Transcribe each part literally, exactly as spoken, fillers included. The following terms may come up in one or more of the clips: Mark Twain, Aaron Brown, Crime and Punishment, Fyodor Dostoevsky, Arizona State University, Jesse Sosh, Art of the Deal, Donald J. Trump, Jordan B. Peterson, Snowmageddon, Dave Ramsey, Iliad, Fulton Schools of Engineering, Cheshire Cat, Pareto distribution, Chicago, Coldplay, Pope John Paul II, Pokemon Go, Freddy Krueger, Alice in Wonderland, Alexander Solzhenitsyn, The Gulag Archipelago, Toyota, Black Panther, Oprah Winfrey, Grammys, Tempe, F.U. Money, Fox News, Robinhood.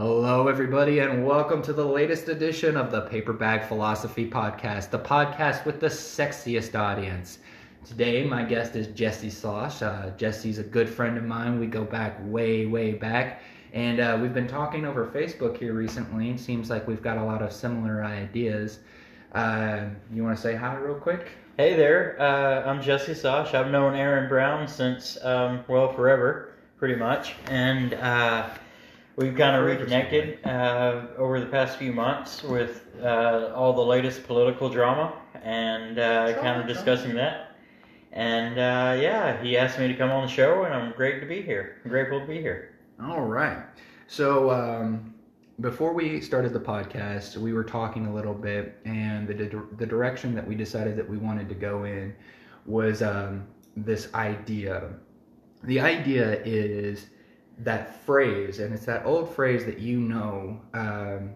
Hello, everybody, and welcome to the latest edition of the Paper Bag Philosophy Podcast, the podcast with the sexiest audience. Today, my guest is Jesse Sosh. Uh, Jesse's a good friend of mine. We go back way, way back, and uh, we've been talking over Facebook here recently. It seems like we've got a lot of similar ideas. Uh, you want to say hi real quick? Hey there, uh, I'm Jesse Sosh. I've known Aaron Brown since, um, well, forever, pretty much, and... Uh, We've kind of reconnected uh, over the past few months with uh, all the latest political drama and uh, kind of discussing that. And uh, yeah, he asked me to come on the show, and I'm great to be here. I'm grateful to be here. All right. So um, before we started the podcast, we were talking a little bit, and the di- the direction that we decided that we wanted to go in was um, this idea. The idea is that phrase, and it's that old phrase that you know, um,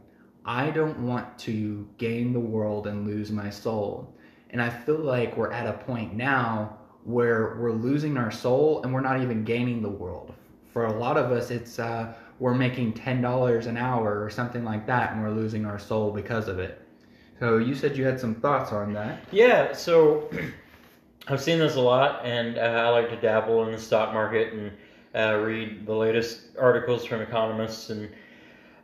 I don't want to gain the world and lose my soul. And I feel like we're at a point now where we're losing our soul and we're not even gaining the world. For a lot of us, it's uh, we're making ten dollars an hour or something like that, and we're losing our soul because of it. So you said you had some thoughts on that. Yeah, so I've seen this a lot, and uh, I like to dabble in the stock market and Uh, read the latest articles from economists and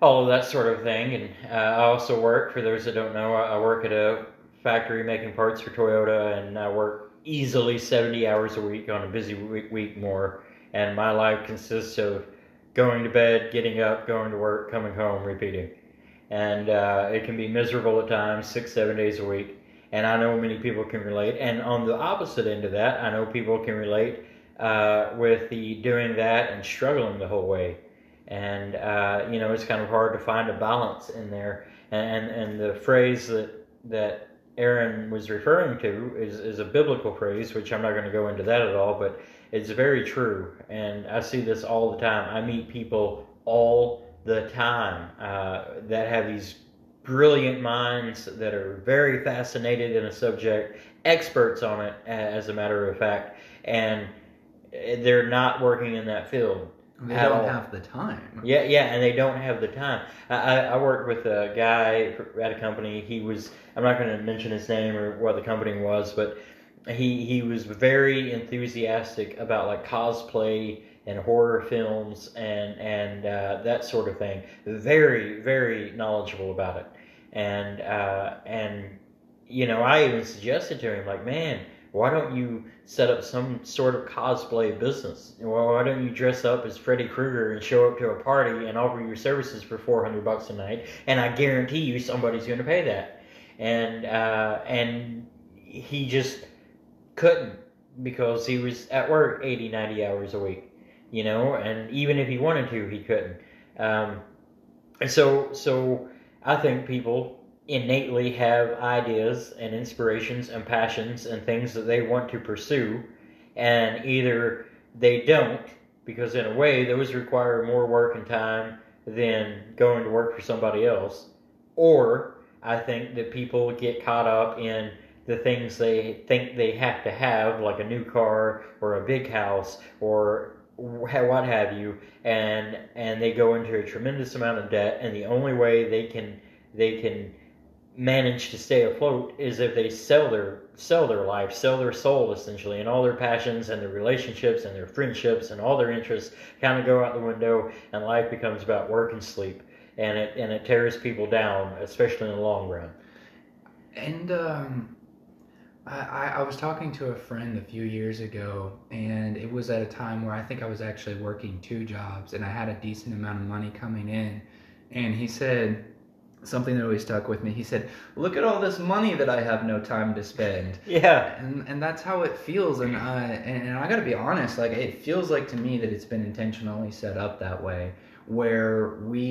all of that sort of thing. And uh, I also work, for those that don't know, I work at a factory making parts for Toyota, and I work easily seventy hours a week on a busy week more. And my life consists of going to bed, getting up, going to work, coming home, repeating. And uh, it can be miserable at times, six, seven days a week. And I know many people can relate. And on the opposite end of that, I know people can relate Uh, with the doing that and struggling the whole way. And, uh, you know, it's kind of hard to find a balance in there. And and the phrase that that Aaron was referring to is, is a biblical phrase, which I'm not going to go into that at all, but it's very true. And I see this all the time. I meet people all the time uh, that have these brilliant minds that are very fascinated in a subject, experts on it, as a matter of fact, and they're not working in that field. They don't all. have the time. Yeah, yeah, and they don't have the time. I, I, I worked with a guy at a company. He was, I'm not going to mention his name or what the company was, but he, he was very enthusiastic about like cosplay and horror films and, and uh, that sort of thing. Very, very knowledgeable about it. And, uh, and you know, I even suggested to him, like, man, why don't you set up some sort of cosplay business? Why don't you dress up as Freddy Krueger and show up to a party and offer your services for four hundred bucks a night? And I guarantee you somebody's going to pay that. And uh, and he just couldn't, because he was at work eighty, ninety hours a week, you know? And even if he wanted to, he couldn't. Um, and so, so I think people innately have ideas and inspirations and passions and things that they want to pursue, and either they don't, because in a way those require more work and time than going to work for somebody else, or I think that people get caught up in the things they think they have to have, like a new car or a big house or what have you, and and they go into a tremendous amount of debt, and the only way they can they can manage to stay afloat is if they sell their sell their life, sell their soul, essentially, and all their passions and their relationships and their friendships and all their interests kind of go out the window, and life becomes about work and sleep, and it and it tears people down, especially in the long run. And um, I, I was talking to a friend a few years ago, and it was at a time where I think I was actually working two jobs, and I had a decent amount of money coming in, and he said something that always stuck with me. He said, "Look at all this money that I have no time to spend." Yeah, and and that's how it feels. And I and, and I got to be honest. Like, it feels like to me that it's been intentionally set up that way, where we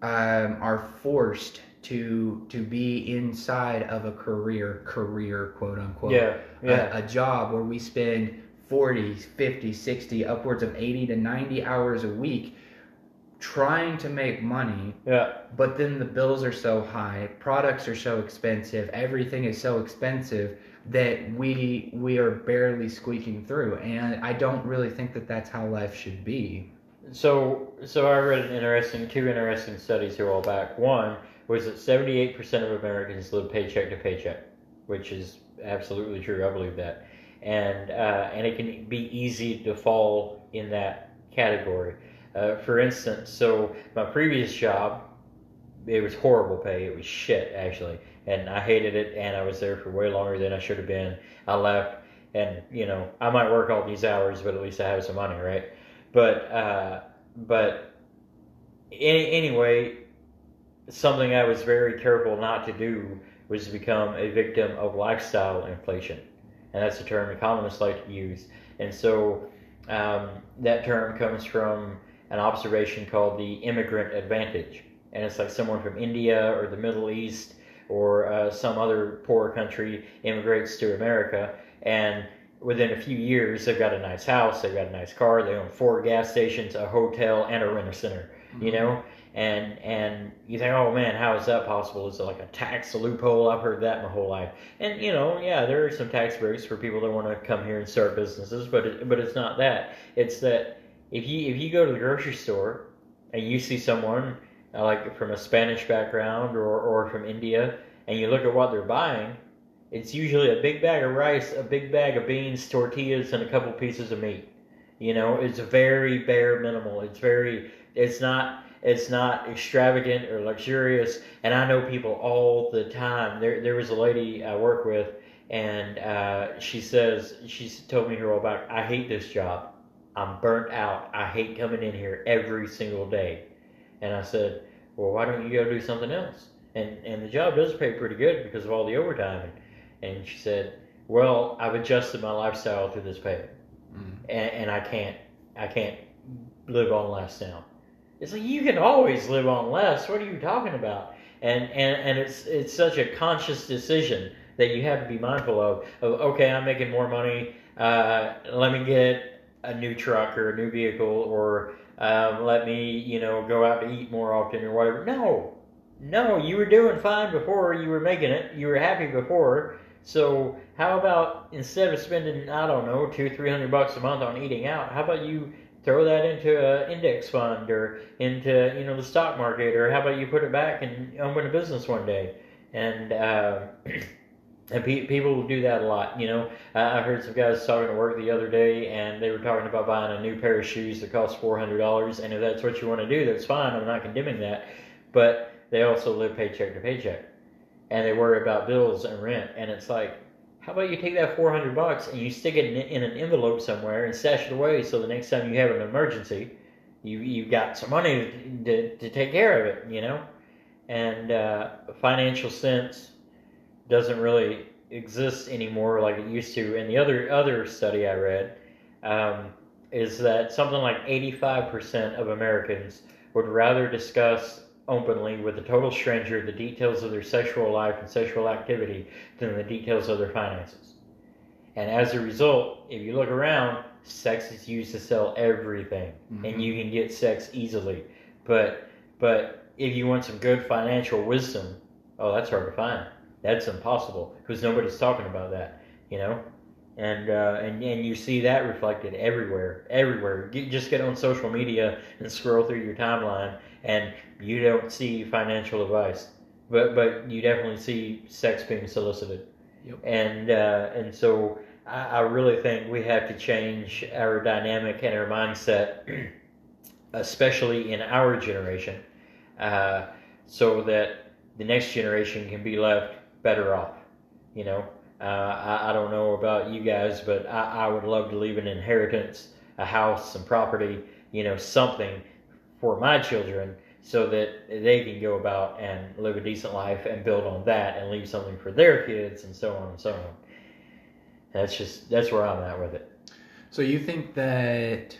um, are forced to to be inside of a career, career quote unquote. Yeah, yeah. A, a job where we spend forty, fifty, sixty, upwards of eighty to ninety hours a week trying to make money, yeah. But then the bills are so high, products are so expensive, everything is so expensive that we we are barely squeaking through. And I don't really think that that's how life should be. So, so I read an interesting, two interesting studies here a while back. One was that seventy-eight percent of Americans live paycheck to paycheck, which is absolutely true. I believe that, and uh, and it can be easy to fall in that category. Uh, for instance, so my previous job, it was horrible pay. It was shit, actually, and I hated it. And I was there for way longer than I should have been. I left, and you know, I might work all these hours, but at least I have some money, right? But uh, but any, anyway, something I was very careful not to do was to become a victim of lifestyle inflation, and that's a term economists like to use. And so um, that term comes from an observation called the immigrant advantage, and it's like someone from India or the Middle East or uh, some other poor country immigrates to America, and within a few years, they've got a nice house, they've got a nice car, they own four gas stations, a hotel, and a renter center, mm-hmm. you know? And and you think, oh man, how is that possible? Is it like a tax loophole? I've heard that my whole life. And, you know, yeah, there are some tax breaks for people that want to come here and start businesses, but it, but it's not that. It's that if you, if you go to the grocery store and you see someone uh, like from a Spanish background or, or from India, and you look at what they're buying, it's usually a big bag of rice, a big bag of beans, tortillas, and a couple pieces of meat. You know, it's very bare minimal. It's very, it's not, it's not extravagant or luxurious. And I know people all the time. There, there was a lady I work with, and uh, she says, she told me her all about, I hate this job. I'm burnt out. I hate coming in here every single day. And I said, well, why don't you go do something else? And and the job does pay pretty good because of all the overtime. And she said, well, I've adjusted my lifestyle through this pay, mm. and, and I can't I can't live on less now. It's like, you can always live on less. What are you talking about? And and, and it's it's such a conscious decision that you have to be mindful of, of okay, I'm making more money. Uh, let me get a new truck or a new vehicle, or um, let me, you know, go out to eat more often or whatever. No, no, you were doing fine before you were making it. You were happy before. So how about, instead of spending, I don't know, two, three hundred bucks a month on eating out, how about you throw that into an index fund or into, you know, the stock market, or how about you put it back and open a business one day? And uh, and pe- people will do that a lot, you know. I-, I heard some guys talking to work the other day, and they were talking about buying a new pair of shoes that cost four hundred dollars, and if that's what you want to do, that's fine. I'm not condemning that. But they also live paycheck to paycheck, and they worry about bills and rent, and it's like, how about you take that four hundred bucks and you stick it in, in an envelope somewhere and stash it away, so the next time you have an emergency, you, you've got some money to, to, to take care of it, you know? And uh, financial sense doesn't really exist anymore like it used to. And the other, other study I read um, is that something like eighty-five percent of Americans would rather discuss openly with a total stranger the details of their sexual life and sexual activity than the details of their finances. And as a result, if you look around, sex is used to sell everything, mm-hmm. and you can get sex easily. But but if you want some good financial wisdom, oh, that's hard to find. That's impossible, because nobody's talking about that, you know? And, uh, and and you see that reflected everywhere, everywhere. You just get on social media and scroll through your timeline, and you don't see financial advice, but but you definitely see sex being solicited. Yep. And uh, and so I, I really think we have to change our dynamic and our mindset, especially in our generation, uh, so that the next generation can be left better off, you know? Uh, I, I don't know about you guys, but I, I would love to leave an inheritance, a house, some property, you know, something for my children, so that they can go about and live a decent life and build on that and leave something for their kids, and so on and so on. That's just, that's where I'm at with it. So you think that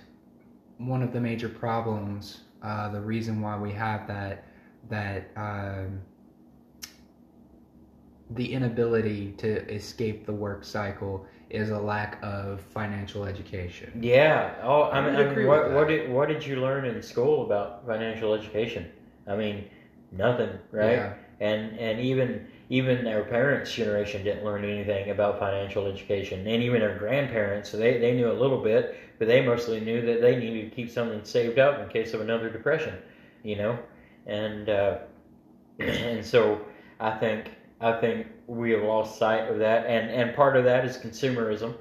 one of the major problems, uh, the reason why we have that, that, um, the inability to escape the work cycle is a lack of financial education. Yeah. Oh, I mean, I mean what, what did what did you learn in school about financial education? I mean, nothing, right? Yeah. And and even even our parents' generation didn't learn anything about financial education, and even our grandparents, so they, they knew a little bit, but they mostly knew that they needed to keep something saved up in case of another depression, you know, and uh, and so I think I think we have lost sight of that, and and part of that is consumerism,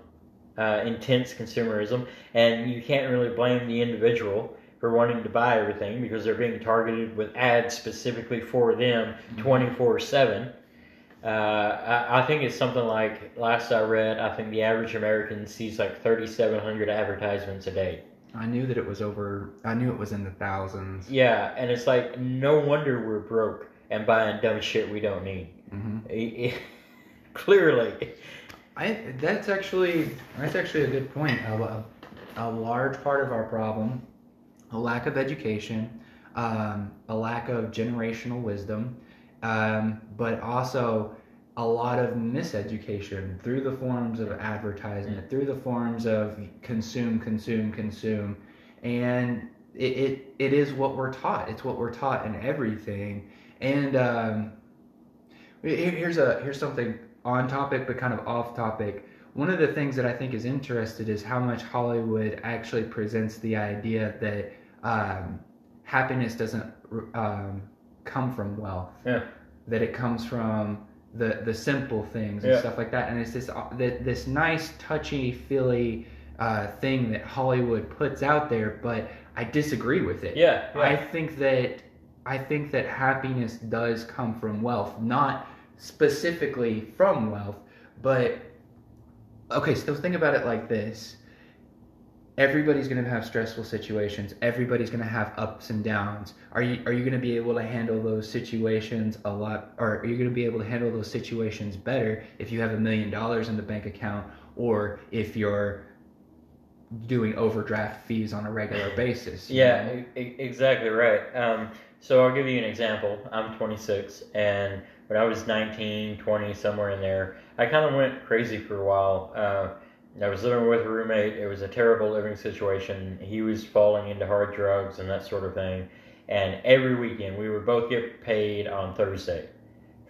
uh, intense consumerism, and you can't really blame the individual for wanting to buy everything because they're being targeted with ads specifically for them twenty-four seven. Uh, I, I think it's something like, last I read, I think the average American sees like thirty-seven hundred advertisements a day. I knew that it was over, I knew it was in the thousands. Yeah, and it's like, no wonder we're broke and buying dumb shit we don't need. Mm-hmm. It, it, clearly. I, that's actually, that's actually a good point. A, a large part of our problem, a lack of education, um, a lack of generational wisdom, um, but also a lot of miseducation through the forms of advertisement, mm-hmm. through the forms of consume, consume, consume. And it, it it is what we're taught. It's what we're taught in everything. And um, here's a here's something on topic but kind of off topic. One of the things that I think is interesting is how much Hollywood actually presents the idea that um, happiness doesn't um, come from wealth. Yeah. That it comes from the the simple things and yeah. stuff like that. And it's this this nice touchy feely uh, thing that Hollywood puts out there, but I disagree with it. Yeah, yeah. I think that I think that happiness does come from wealth, not specifically from wealth, but okay, so think about it like this. Everybody's going to have stressful situations. Everybody's going to have ups and downs. Are you are you going to be able to handle those situations a lot, or are you going to be able to handle those situations better if you have a million dollars in the bank account, or if you're doing overdraft fees on a regular basis? Yeah, know? exactly right. Um, so I'll give you an example. I'm twenty-six, and when I was nineteen, twenty, somewhere in there, I kind of went crazy for a while. Uh, I was living with a roommate. It was a terrible living situation. He was falling into hard drugs and that sort of thing. And every weekend, we would both get paid on Thursday.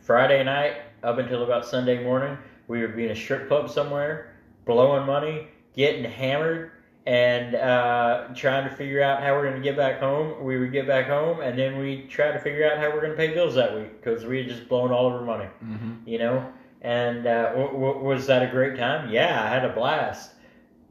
Friday night, up until about Sunday morning, we would be in a strip club somewhere, blowing money, getting hammered, and uh, trying to figure out how we're going to get back home. We would get back home, and then we'd try to figure out how we're going to pay bills that week because we had just blown all of our money, mm-hmm. you know? And uh, w- w- was that a great time? Yeah, I had a blast.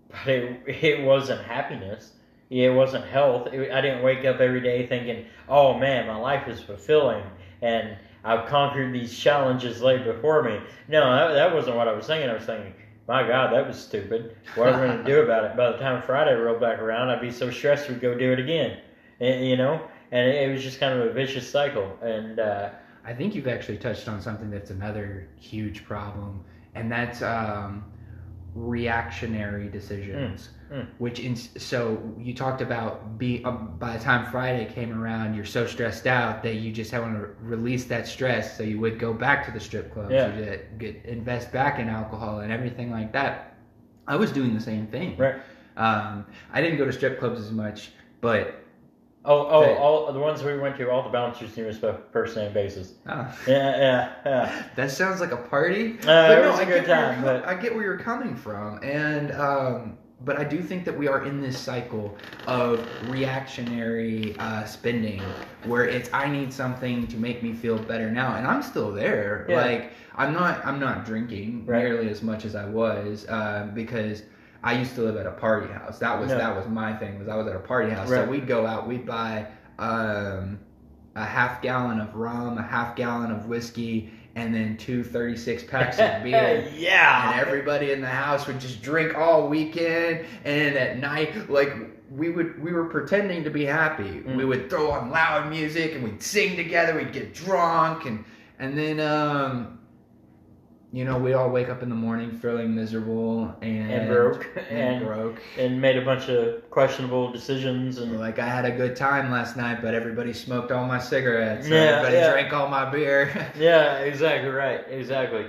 But it it wasn't happiness. It wasn't health. It, I didn't wake up every day thinking, oh man, my life is fulfilling and I've conquered these challenges laid before me. No, that, that wasn't what I was thinking. I was thinking, my God, that was stupid. What am I going to do about it? By the time Friday rolled back around, I'd be so stressed we'd go do it again. And, you know? And it, it was just kind of a vicious cycle. And uh, I think you've actually touched on something that's another huge problem, and that's um, reactionary decisions. Mm, mm. Which in, so you talked about be, um, by the time Friday came around, you're so stressed out that you just want to release that stress, so you would go back to the strip clubs, yeah. you get, get, invest back in alcohol and everything like that. I was doing the same thing. Right. Um, I didn't go to strip clubs as much, but... Oh, oh, that, all the ones we went to, all the bouncers knew us by first name basis. Oh. Yeah, yeah, yeah. That sounds like a party. Uh, but it no, was a I good time. But... I get where you're coming from. And, um, but I do think that we are in this cycle of reactionary uh, spending where it's, I need something to make me feel better now. And I'm still there. Yeah. Like, I'm not, I'm not drinking right. nearly as much as I was uh, because... I used to live at a party house. That was no. that was my thing. Was I was at a party house, right. so we'd go out, we'd buy um, a half gallon of rum, a half gallon of whiskey, and then two thirty-six packs of beer. Yeah, and everybody in the house would just drink all weekend. And at night, like we would, we were pretending to be happy. Mm. We would throw on loud music and we'd sing together. We'd get drunk, and and then. Um, You know, we all wake up in the morning feeling miserable and, and broke and, and broke and made a bunch of questionable decisions. And like, I had a good time last night, but everybody smoked all my cigarettes. Yeah, everybody yeah. drank all my beer. Yeah, exactly right, exactly.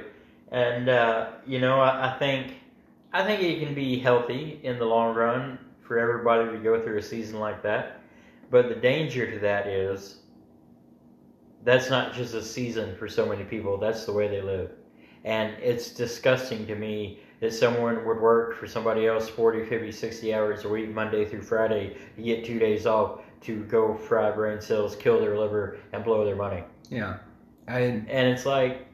And uh, you know, I, I think I think it can be healthy in the long run for everybody to go through a season like that. But the danger to that is that's not just a season for so many people. That's the way they live. And it's disgusting to me that someone would work for somebody else forty, fifty, sixty hours a week, Monday through Friday, to get two days off to go fry brain cells, kill their liver, and blow their money. Yeah. I, and it's like,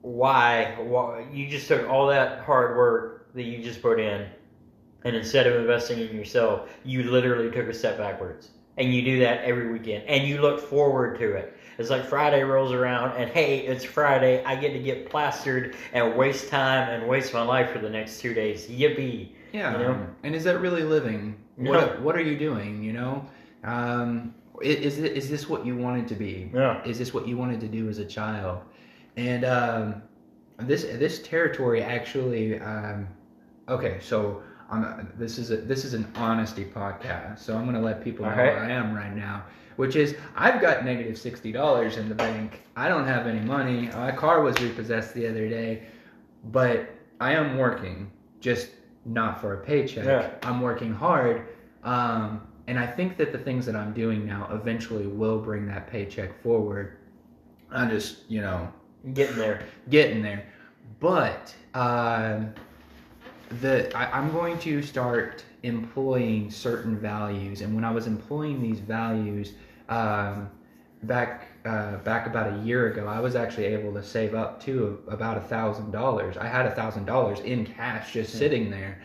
why? why? You just took all that hard work that you just put in, and instead of investing in yourself, you literally took a step backwards. And you do that every weekend, and you look forward to it. It's like Friday rolls around, and hey, it's Friday. I get to get plastered and waste time and waste my life for the next two days. Yippee. Yeah. You know? And is that really living? No. What, what are you doing, you know? Um, is, is this what you wanted to be? Yeah. Is this what you wanted to do as a child? And um, this this territory actually, um, okay, so... I'm, this is a, this is an honesty podcast, so I'm going to let people know right. where I am right now, which is I've got negative sixty dollars in the bank. I don't have any money. My car was repossessed the other day, but I am working, just not for a paycheck. Yeah. I'm working hard, um, and I think that the things that I'm doing now eventually will bring that paycheck forward. I'm just, you know... Getting there. Getting there. But... Uh, The I, I'm going to start employing certain values, and when I was employing these values um, back uh, back about a year ago, I was actually able to save up to about a thousand dollars. I had a thousand dollars in cash just mm-hmm. sitting there.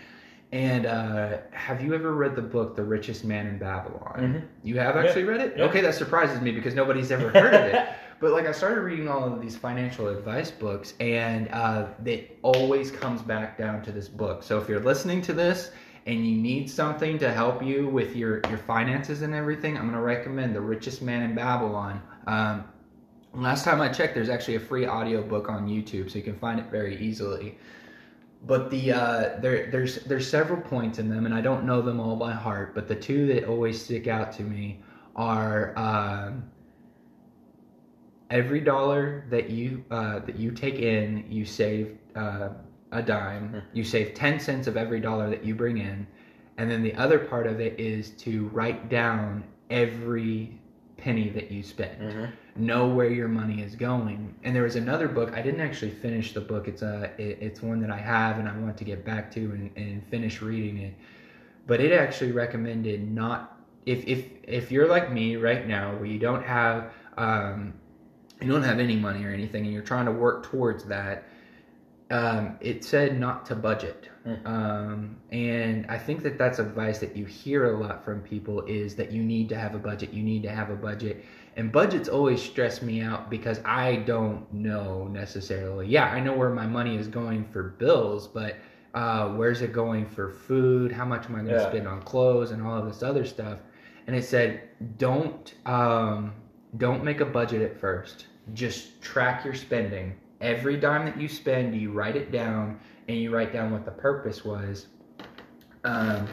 And uh, have you ever read the book The Richest Man in Babylon? Mm-hmm. You have actually yeah. read it? Yeah. Okay, that surprises me because nobody's ever heard of it. But like I started reading all of these financial advice books, and uh, it always comes back down to this book. So if you're listening to this and you need something to help you with your, your finances and everything, I'm going to recommend The Richest Man in Babylon. Um, last time I checked, there's actually a free audiobook on YouTube, so you can find it very easily. But the uh, there there's there's several points in them, and I don't know them all by heart, but the two that always stick out to me are... Uh, Every dollar that you uh, that you take in, you save uh, a dime. You save ten cents of every dollar that you bring in. And then the other part of it is to write down every penny that you spend. Mm-hmm. Know where your money is going. And there was another book. I didn't actually finish the book. It's a, it, it's one that I have and I want to get back to and, and finish reading it. But it actually recommended not... If, if, if you're like me right now where you don't have... Um, you don't have any money or anything, and you're trying to work towards that, um, it said not to budget. Mm. Um, and I think that that's advice that you hear a lot from people is that you need to have a budget, you need to have a budget. And budgets always stress me out because I don't know necessarily. Yeah, I know where my money is going for bills, but uh, where's it going for food? How much am I going to yeah. spend on clothes and all of this other stuff? And it said, don't... Um, Don't make a budget at first. Just track your spending. Every dime that you spend, you write it down, and you write down what the purpose was. Um,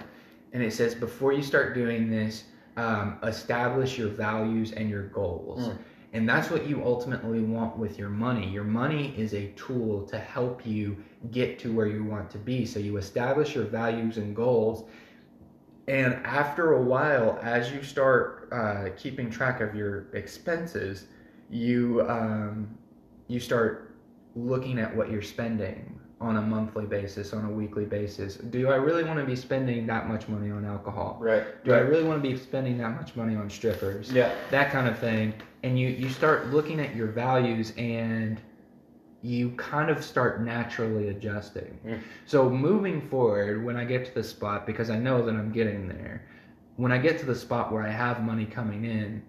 and it says, before you start doing this, um, establish your values and your goals. Mm. And that's what you ultimately want with your money. Your money is a tool to help you get to where you want to be. So you establish your values and goals. And after a while, as you start uh, keeping track of your expenses, you um, you start looking at what you're spending on a monthly basis, on a weekly basis. Do I really want to be spending that much money on alcohol? Right. Do I really want to be spending that much money on strippers? Yeah. That kind of thing. And you, you start looking at your values and you kind of start naturally adjusting. Mm. So moving forward, when I get to the spot, because I know that I'm getting there, when I get to the spot where I have money coming in,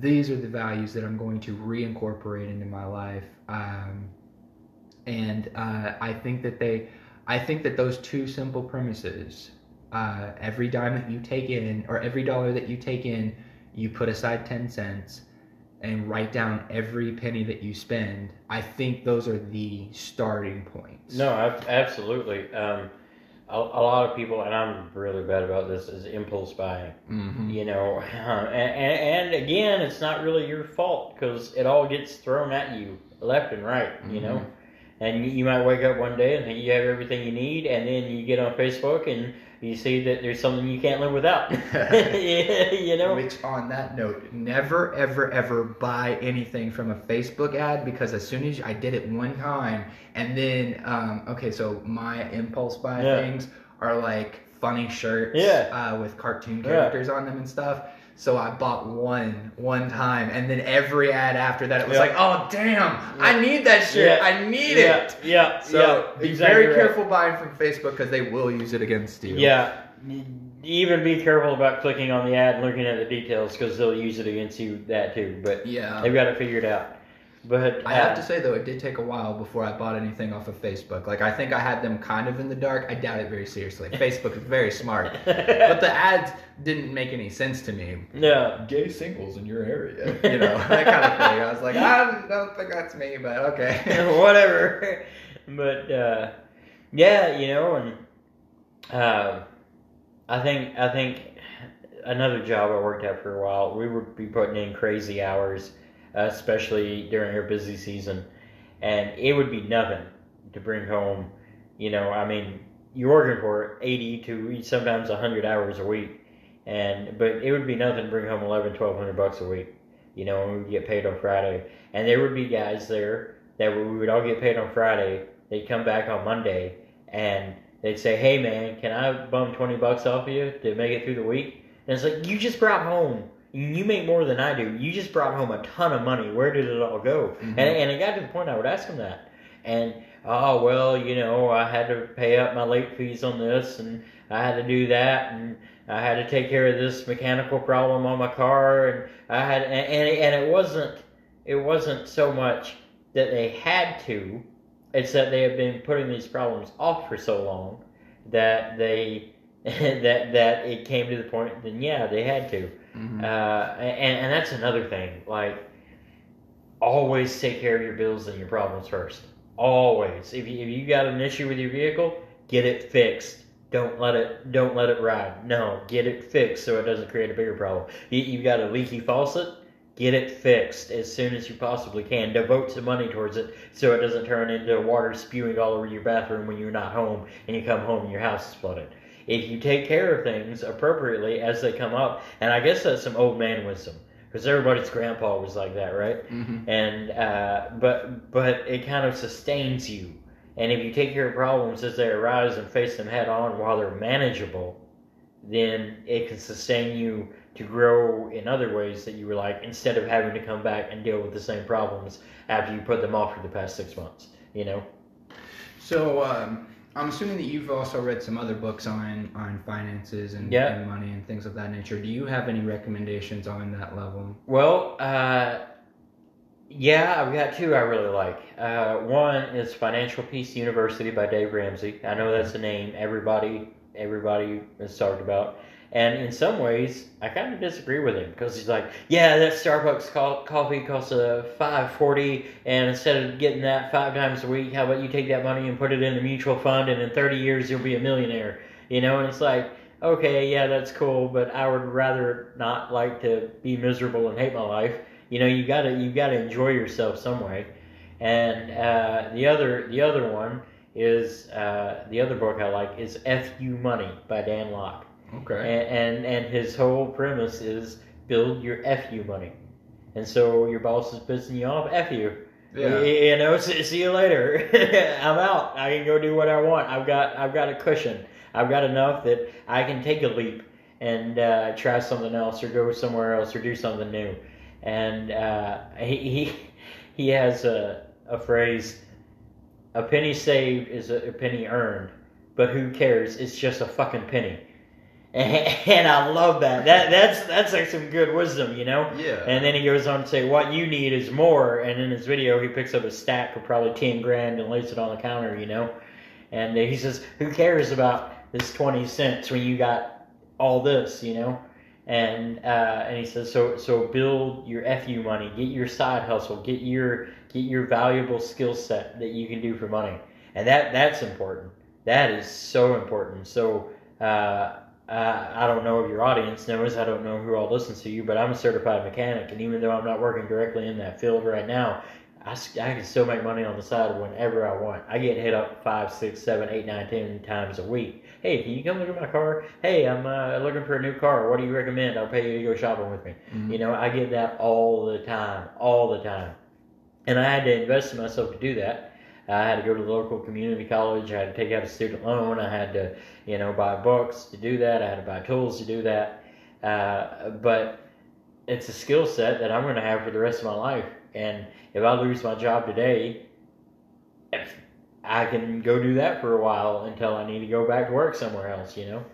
these are the values that I'm going to reincorporate into my life. Um, and uh, I think that they, I think that those two simple premises, uh, every dime that you take in, or every dollar that you take in, you put aside ten cents, and write down every penny that you spend. I think those are the starting points. No, absolutely. Um, a, a lot of people, and I'm really bad about this, is impulse buying. Mm-hmm. You know, and, and, and again, it's not really your fault because it all gets thrown at you left and right. Mm-hmm. You know, and you might wake up one day and think you have everything you need, and then you get on Facebook and you see that there's something you can't live without. You know? Which, on that note, never, ever, ever buy anything from a Facebook ad, because as soon as you, I did it one time, and then, um, okay, so my impulse buy yeah. things are like funny shirts yeah. uh, with cartoon characters yeah. on them and stuff. So I bought one, one time, and then every ad after that, it was yeah. like, oh, damn, yeah. I need that shit. Yeah. I need yeah. it. Yeah, so yeah. be exactly very right. careful buying from Facebook, because they will use it against you. Yeah, even be careful about clicking on the ad and looking at the details, because they'll use it against you, that too. But yeah. they've got to figure it out. But I uh, have to say, though, it did take a while before I bought anything off of Facebook. Like, I think I had them kind of in the dark. I doubt it very seriously. Facebook is very smart. But the ads didn't make any sense to me. No. Gay singles in your area. You know, that kind of thing. I was like, I don't think that's me, but okay. Whatever. But, uh, yeah, you know, and uh, I think I think another job I worked at for a while, we would be putting in crazy hours, especially during your busy season, and it would be nothing to bring home. You know, I mean, you're working for eighty to sometimes one hundred hours a week, and but it would be nothing to bring home eleven, twelve hundred bucks a week, you know, and we would get paid on Friday. And there would be guys there that we would all get paid on Friday. They'd come back on Monday, and they'd say, hey, man, can I bum twenty bucks off of you to make it through the week? And it's like, you just brought home. You make more than I do. You just brought home a ton of money. Where did it all go? Mm-hmm. And and it got to the point I would ask him that. And, oh, well, you know, I had to pay up my late fees on this, and I had to do that, and I had to take care of this mechanical problem on my car, and I had and and, and it wasn't it wasn't so much that they had to. It's that they have been putting these problems off for so long that they that that it came to the point. Then yeah, they had to. Mm-hmm. Uh, and, and that's another thing, like, always take care of your bills and your problems first. Always. If you, if you got an issue with your vehicle, get it fixed. Don't let it, don't let it ride. No, get it fixed so it doesn't create a bigger problem. You, you've got a leaky faucet, get it fixed as soon as you possibly can. Devote some money towards it so it doesn't turn into water spewing all over your bathroom when you're not home and you come home and your house is flooded. If you take care of things appropriately as they come up, and I guess that's some old man wisdom, because everybody's grandpa was like that, right? Mm-hmm. And uh, but but it kind of sustains you. And if you take care of problems as they arise and face them head on while they're manageable, then it can sustain you to grow in other ways that you were like, instead of having to come back and deal with the same problems after you put them off for the past six months, you know? So, um... I'm assuming that you've also read some other books on, on finances and, yeah. and money and things of that nature. Do you have any recommendations on that level? Well, uh, yeah, I've got two I really like. Uh, one is Financial Peace University by Dave Ramsey. I know that's a name everybody everybody has talked about. And in some ways, I kind of disagree with him, because he's like, yeah, that Starbucks co- coffee costs uh, five dollars and forty cents, and instead of getting that five times a week, how about you take that money and put it in a mutual fund, and in thirty years, you'll be a millionaire, you know? And it's like, okay, yeah, that's cool, but I would rather not like to be miserable and hate my life. You know, you gotta, you gotta enjoy yourself some way. And uh, the other, the other one is, uh, the other book I like is F U Money by Dan Locke. Okay. And, and and his whole premise is build your F U money. And so your boss is pissing you off, F you. Yeah. You know, see you later. I'm out. I can go do what I want. I've got I've got a cushion. I've got enough that I can take a leap and uh, try something else, or go somewhere else, or do something new. And uh, he, he he has a a phrase: a penny saved is a penny earned, but who cares? It's just a fucking penny. And I love that. That that's that's like some good wisdom, you know. Yeah. And then he goes on to say, "What you need is more." And in his video, he picks up a stack of probably ten grand and lays it on the counter, you know. And he says, "Who cares about this twenty cents when you got all this, you know?" And uh, and he says, "So so build your F U money, get your side hustle, get your get your valuable skill set that you can do for money, and that that's important. That is so important. So." Uh, Uh, I don't know if your audience knows, I don't know who all listens to you, but I'm a certified mechanic, and even though I'm not working directly in that field right now, I, I can still make money on the side whenever I want. I get hit up five, six, seven, eight, nine, ten times a week. hey, can you come look at my car? Hey, I'm uh, looking for a new car. What do you recommend? I'll pay you to go shopping with me. Mm-hmm. You know, I get that all the time, all the time. And I had to invest in myself to do that. I had to go to the local community college. I had to take out a student loan. I had to, you know, buy books to do that. I had to buy tools to do that. Uh, but it's a skill set that I'm going to have for the rest of my life. And if I lose my job today, I can go do that for a while until I need to go back to work somewhere else, you know.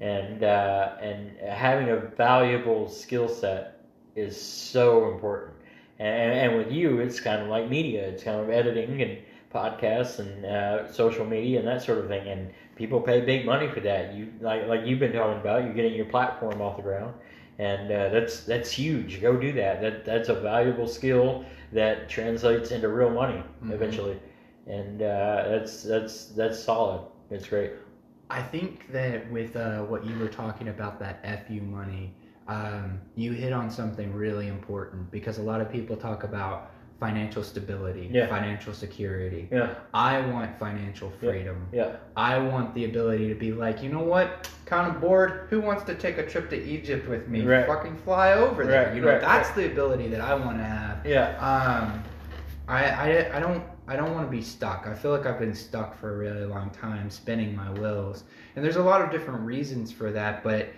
And uh, and having a valuable skill set is so important. And, and with you, it's kind of like media. It's kind of editing and podcasts and uh, social media and that sort of thing. And people pay big money for that. You like like you've been talking about. You're getting your platform off the ground. And uh, that's that's huge. Go do that. That that's a valuable skill that translates into real money mm-hmm. eventually, and uh, that's that's that's solid. It's great. I think that with uh, what you were talking about, that F U money, um, you hit on something really important because a lot of people talk about financial stability, yeah. financial security. Yeah. I want financial freedom. Yeah. yeah. I want the ability to be like, you know what? Kind of bored. Who wants to take a trip to Egypt with me? Right. Fucking fly over there. Right. You know, right. that's right. the ability that I want to have. Yeah. Um, I, I, I don't, I don't want to be stuck. I feel like I've been stuck for a really long time, spinning my wheels. And there's a lot of different reasons for that, but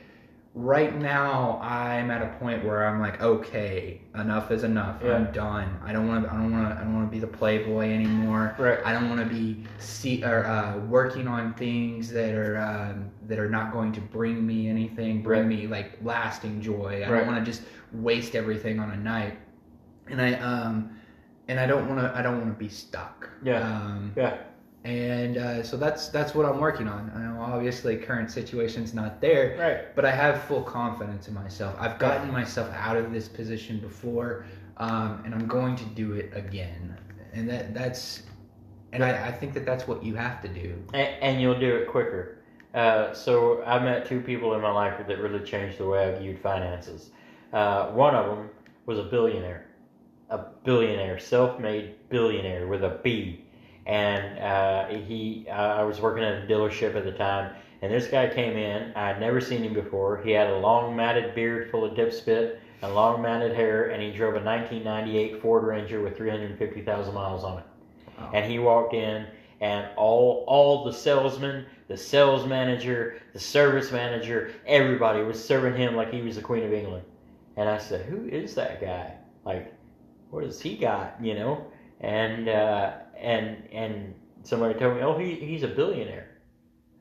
right now I'm at a point where I'm like, okay, enough is enough. Yeah. I'm done. I don't want to. I don't want to. I don't want to be the playboy anymore. Right. I don't want to be see or uh, working on things that are um, that are not going to bring me anything, bring right. me like lasting joy. I right. don't want to just waste everything on a night. And I um, and I don't want to. I don't want to be stuck. Yeah. Um, yeah. And uh, so that's that's what I'm working on. I know obviously current situation's not there, right. but I have full confidence in myself. I've gotten myself out of this position before, um, and I'm going to do it again. And that that's, and I, I think that that's what you have to do. And, and you'll do it quicker. Uh, so I met two people in my life that really changed the way I viewed finances. Uh, one of them was a billionaire, a billionaire, self-made billionaire with a B. And uh, he, uh, I was working at a dealership at the time, and this guy came in. I had never seen him before. He had a long matted beard full of dipspit and long matted hair, and he drove a nineteen ninety-eight Ford Ranger with three hundred fifty thousand miles on it. Wow. And he walked in, and all all the salesmen, the sales manager, the service manager, everybody was serving him like he was the Queen of England. And I said, "Who is that guy? Like, what has he got? You know?" And uh, And and somebody told me, oh, he he's a billionaire.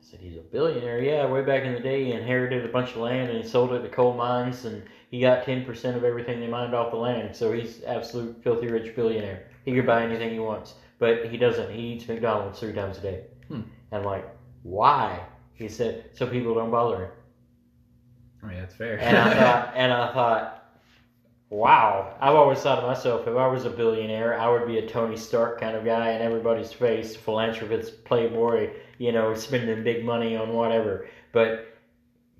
I said, he's a billionaire? Yeah, way back in the day, he inherited a bunch of land and he sold it to coal mines, and he got ten percent of everything they mined off the land. So he's absolute filthy rich billionaire. He could buy anything he wants, but he doesn't. He eats McDonald's three times a day. Hmm. And I'm like, why? He said, so people don't bother him. I mean, that's fair. and I thought, and I thought, wow. I've always thought to myself, if I was a billionaire, I would be a Tony Stark kind of guy in everybody's face, philanthropist, playboy, you know, spending big money on whatever. But,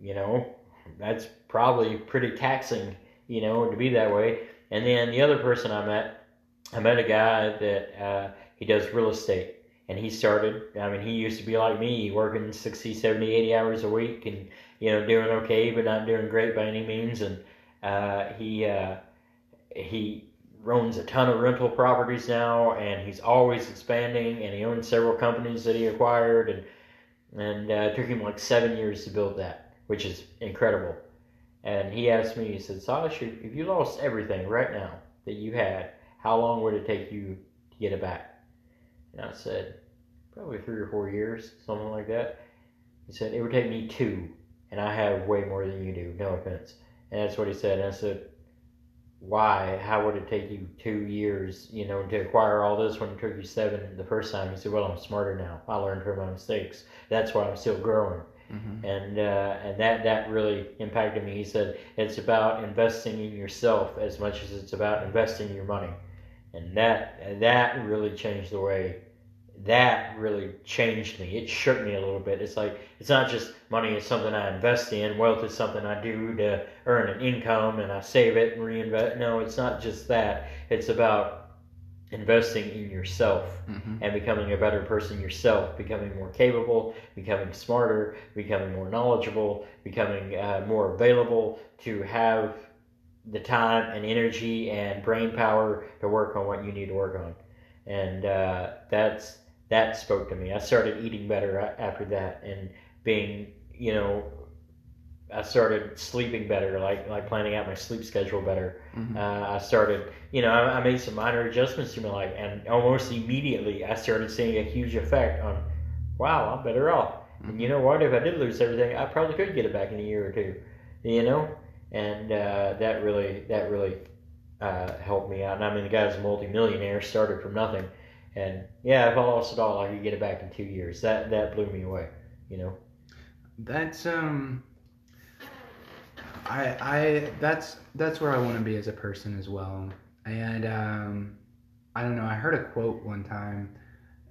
you know, that's probably pretty taxing, you know, to be that way. And then the other person I met, I met a guy that uh, he does real estate. And he started, I mean, he used to be like me, working sixty, seventy, eighty hours a week and, you know, doing okay, but not doing great by any means. And Uh, he uh, he owns a ton of rental properties now, and he's always expanding. And he owns several companies that he acquired, and and uh, it took him like seven years to build that, which is incredible. And he asked me, he said, "Sosh, if you lost everything right now that you had, how long would it take you to get it back?" And I said, "Probably three or four years, something like that." He said, "It would take me two, and I have way more than you do. No offense." And that's what he said. And I said, why? How would it take you two years, you know, to acquire all this when it took you seven the first time? He said, well, I'm smarter now. I learned from my mistakes. That's why I'm still growing. Mm-hmm. And uh, and that, that really impacted me. He said, it's about investing in yourself as much as it's about investing your money. And that that really changed the way. That really changed me. It shook me a little bit. It's like, it's not just money is something I invest in. Wealth is something I do to earn an income and I save it and reinvest. No, it's not just that. It's about investing in yourself mm-hmm. and becoming a better person yourself, becoming more capable, becoming smarter, becoming more knowledgeable, becoming uh, more available to have the time and energy and brain power to work on what you need to work on. And uh, that's that spoke to me. I started eating better after that, and being, you know, I started sleeping better, like like planning out my sleep schedule better. Mm-hmm. Uh, I started, you know, I, I made some minor adjustments to my life, and almost immediately I started seeing a huge effect on, wow, I'm better off. Mm-hmm. And you know what? If I did lose everything, I probably could get it back in a year or two, you know? And uh, that really, that really uh, helped me out. And I mean, the guy's a multimillionaire, started from nothing. And yeah, if I lost it all, I could get it back in two years. That, that blew me away, you know? That's, um... I, I that's that's where I want to be as a person as well. And um, I don't know, I heard a quote one time,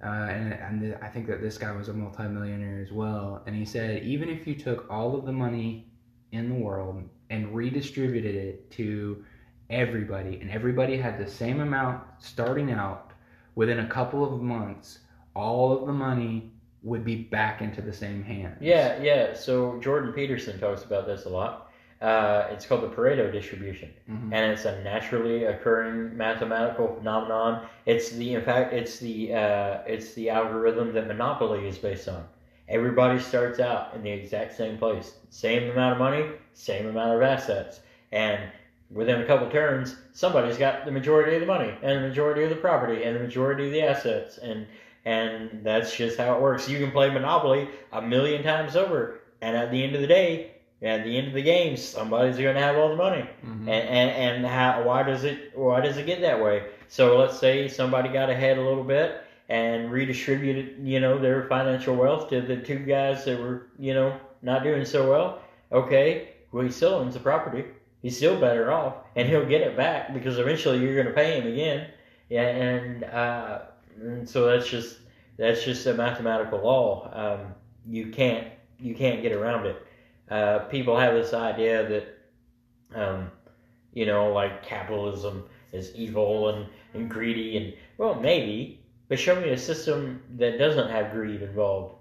uh, and, and th- I think that this guy was a multimillionaire as well, and he said, even if you took all of the money in the world and redistributed it to everybody, and everybody had the same amount starting out, within a couple of months, all of the money would be back into the same hands. Yeah, yeah, so Jordan Peterson talks about this a lot. Uh, it's called the Pareto distribution, mm-hmm. and it's a naturally occurring mathematical phenomenon. It's the, in fact, it's the uh, it's the algorithm that Monopoly is based on. Everybody starts out in the exact same place, same amount of money, same amount of assets, and within a couple turns, somebody's got the majority of the money, and the majority of the property, and the majority of the assets, and and that's just how it works. You can play Monopoly a million times over, and at the end of the day. At the end of the game, somebody's going to have all the money, mm-hmm. and and, and how, why does it why does it get that way? So let's say somebody got ahead a little bit and redistributed, you know, their financial wealth to the two guys that were, you know, not doing so well. Okay, well, he still owns the property. He's still better off, and he'll get it back because eventually you're going to pay him again. Yeah, and, uh, and so that's just that's just a mathematical law. Um, you can't you can't get around it. Uh, people have this idea that, um, you know, like capitalism is evil and, and greedy, and well, maybe, but show me a system that doesn't have greed involved.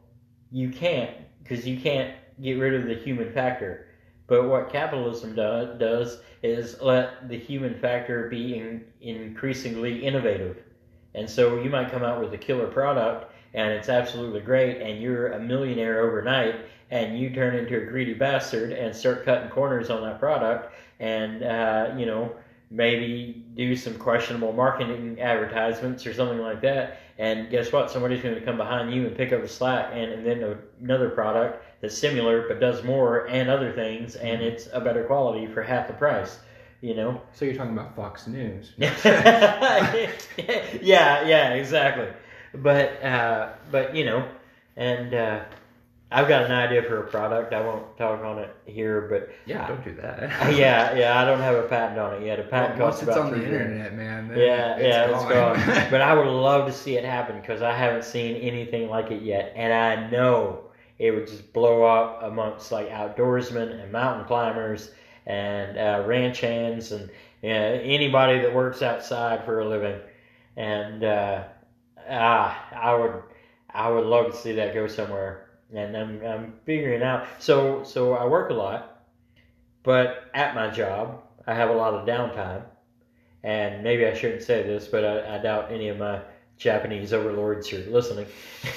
You can't, because you can't get rid of the human factor. But what capitalism do, does is let the human factor be in, increasingly innovative. And so you might come out with a killer product, and it's absolutely great, and you're a millionaire overnight, and you turn into a greedy bastard and start cutting corners on that product, and, uh, you know, maybe do some questionable marketing advertisements or something like that, and guess what? Somebody's going to come behind you and pick up the slack, and, and then another product that's similar but does more and other things, and it's a better quality for half the price, you know? So you're talking about Fox News. yeah, yeah, exactly. But, uh, but you know, and... Uh, I've got an idea for a product. I won't talk on it here, but yeah, I, don't do that. yeah, yeah. I don't have a patent on it yet. A patent well, costs about three years. Once it's on the internet, man. Yeah, it's yeah, gone. it's gone. But I would love to see it happen because I haven't seen anything like it yet, and I know it would just blow up amongst like outdoorsmen and mountain climbers and uh, ranch hands and you know, anybody that works outside for a living. And uh, ah, I would, I would love to see that go somewhere. And I'm I'm figuring out. So so I work a lot, but at my job I have a lot of downtime. And maybe I shouldn't say this, but I, I doubt any of my Japanese overlords are listening.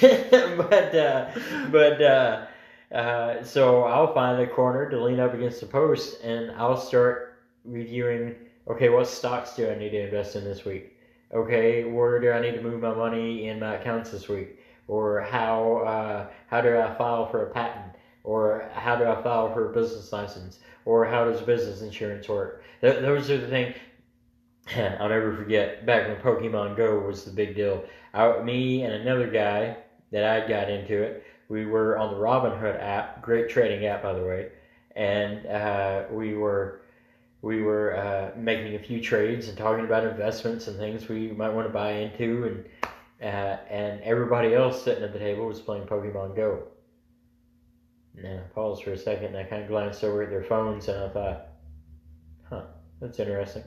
but uh, but uh, uh, so I'll find a corner to lean up against the post, and I'll start reviewing. Okay, what stocks do I need to invest in this week? Okay, where do I need to move my money in my accounts this week? Or how uh, how do I file for a patent? Or how do I file for a business license? Or how does business insurance work? Th- those are the things I'll never forget. Back when Pokemon Go was the big deal, I, me and another guy that I got into it, we were on the Robinhood app, great trading app by the way, and uh, we were we were uh, making a few trades and talking about investments and things we might want to buy into and. Uh, and everybody else sitting at the table was playing Pokemon Go. And I paused for a second, and I kind of glanced over at their phones, and I thought, huh, that's interesting.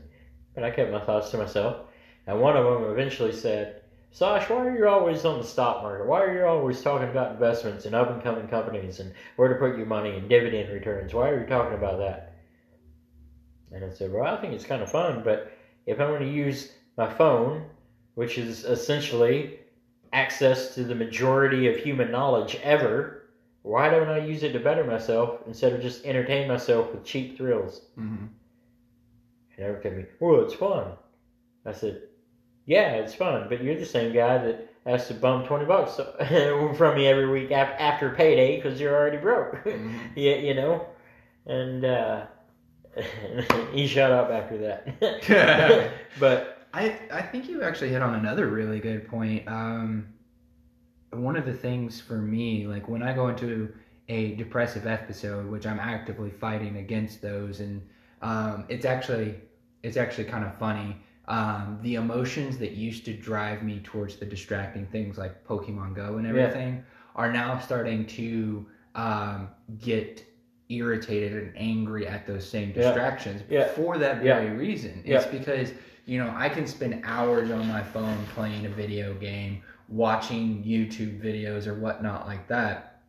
But I kept my thoughts to myself. And one of them eventually said, Sosh, why are you always on the stock market? Why are you always talking about investments and up-and-coming companies and where to put your money and dividend returns? Why are you talking about that? And I said, well, I think it's kind of fun, but if I'm going to use my phone, which is essentially access to the majority of human knowledge ever, why don't I use it to better myself instead of just entertain myself with cheap thrills? Mm-hmm. And everyone told me, well, it's fun. I said, yeah, it's fun, but you're the same guy that has to bum twenty bucks from me every week after payday because you're already broke. Mm-hmm. you, you know? And uh, he shut up after that. But I, I think you actually hit on another really good point. Um, one of the things for me, like when I go into a depressive episode, which I'm actively fighting against those, and um, it's actually it's actually kind of funny. Um, the emotions that used to drive me towards the distracting things like Pokemon Go and everything yeah. are now starting to um, get irritated and angry at those same distractions yeah. Yeah. for that very yeah. reason. It's yeah. because, you know, I can spend hours on my phone playing a video game, watching YouTube videos or whatnot like that,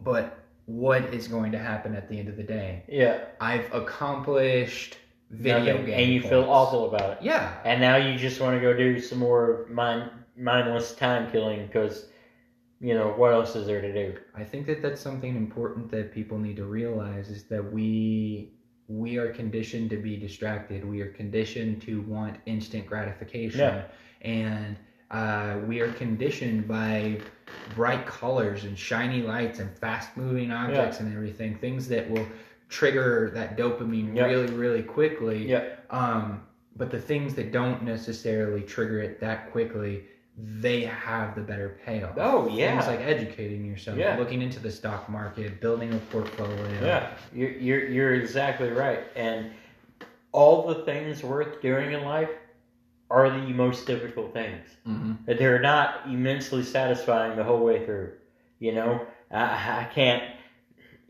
but what is going to happen at the end of the day? Yeah. I've accomplished video Nothing, game and you points. Feel awful about it. Yeah. And now you just want to go do some more mind, mindless time killing because, you know, what else is there to do? I think that that's something important that people need to realize is that we... we are conditioned to be distracted. We are conditioned to want instant gratification. Yeah. And uh, we are conditioned by bright colors and shiny lights and fast-moving objects yeah. and everything, things that will trigger that dopamine yeah. really, really quickly. Yeah. Um, but the things that don't necessarily trigger it that quickly, they have the better payoff. Oh, yeah. Things like educating yourself, yeah. looking into the stock market, building a portfolio. Yeah, you're, you're, you're exactly right. And all the things worth doing in life are the most difficult things. Mm-hmm. They're not immensely satisfying the whole way through. You know, I, I can't...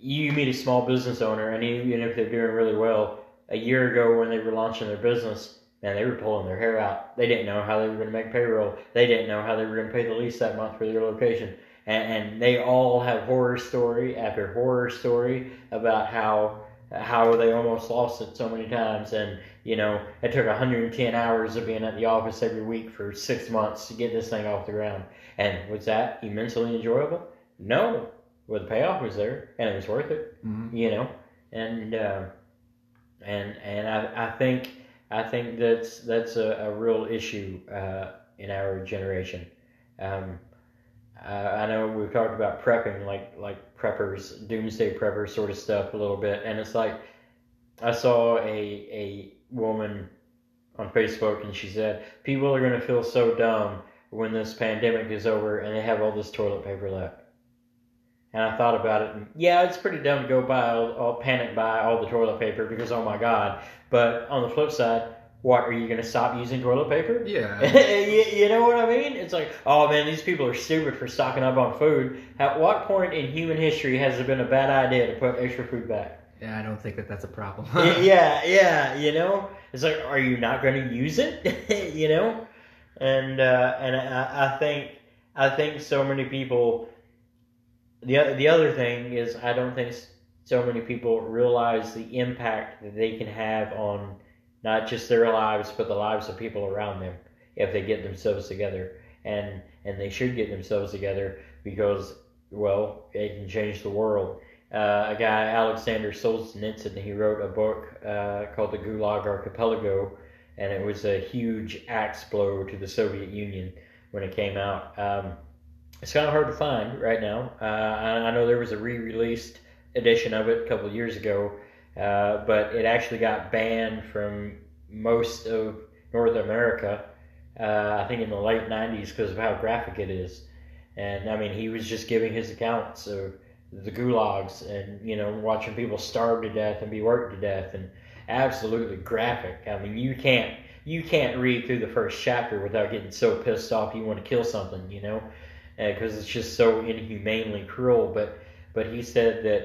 You meet a small business owner, and even if they're doing really well, a year ago when they were launching their business... Man, they were pulling their hair out. They didn't know how they were going to make payroll. They didn't know how they were going to pay the lease that month for their location. And, and they all have horror story after horror story about how how they almost lost it so many times. And, you know, it took one hundred ten hours of being at the office every week for six months to get this thing off the ground. And was that immensely enjoyable? No. Well, the payoff was there, and it was worth it, mm-hmm. you know. And, uh, and, and I, I think... I think that's that's a, a real issue uh, in our generation. Um, I, I know we've talked about prepping, like like preppers, doomsday preppers sort of stuff a little bit, and it's like I saw a a woman on Facebook, and she said people are going to feel so dumb when this pandemic is over and they have all this toilet paper left. And I thought about it, and yeah, it's pretty dumb to go buy, all, all panic buy all the toilet paper because, oh my God. But on the flip side, what, are you going to stop using toilet paper? Yeah. you, you know what I mean? It's like, oh man, these people are stupid for stocking up on food. At what point in human history has it been a bad idea to put extra food back? Yeah, I don't think that that's a problem. yeah, yeah, you know? It's like, are you not going to use it? you know? And uh, and I, I think I think so many people... The the other thing is I don't think so many people realize the impact that they can have on not just their lives but the lives of people around them if they get themselves together. And and they should get themselves together because, well, it can change the world. Uh, a guy, Alexander Solzhenitsyn, he wrote a book uh, called The Gulag Archipelago, and it was a huge axe blow to the Soviet Union when it came out. Um, It's kind of hard to find right now. Uh, I know there was a re-released edition of it a couple of years ago, uh, but it actually got banned from most of North America, uh, I think in the late nineties because of how graphic it is. And, I mean, he was just giving his accounts of the gulags and, you know, watching people starve to death and be worked to death and absolutely graphic. I mean, you can't, you can't read through the first chapter without getting so pissed off you want to kill something, you know? Because it's just so inhumanely cruel, but but he said that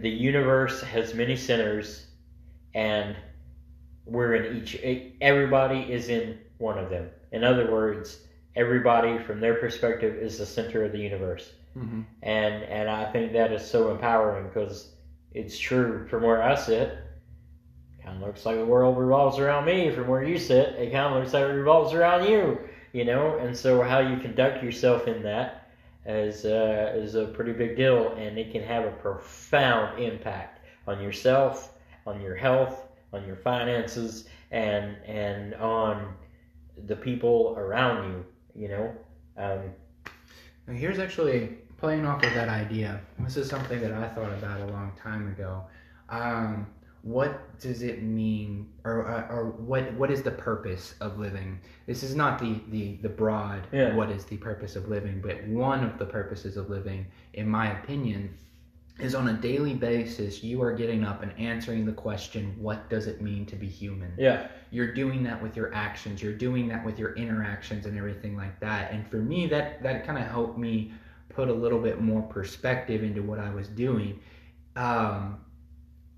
the universe has many sinners, and we're in each, everybody is in one of them. In other words, everybody from their perspective is the center of the universe. Mm-hmm. And and I think that is so empowering, because it's true from where I sit. Kind of looks like the world revolves around me. From where you sit, it kind of looks like it revolves around you, you know? And so how you conduct yourself in that is, uh, is a pretty big deal, and it can have a profound impact on yourself, on your health, on your finances, and and on the people around you, you know? Um, now here's actually playing off of that idea. This is something that I thought about a long time ago. Um... What does it mean, or or what what is the purpose of living? This is not the the the broad yeah. what is the purpose of living, but one of the purposes of living, in my opinion, is on a daily basis you are getting up and answering the question, what does it mean to be human? Yeah, you're doing that with your actions, you're doing that with your interactions and everything like that. And for me, that that kind of helped me put a little bit more perspective into what I was doing. Um.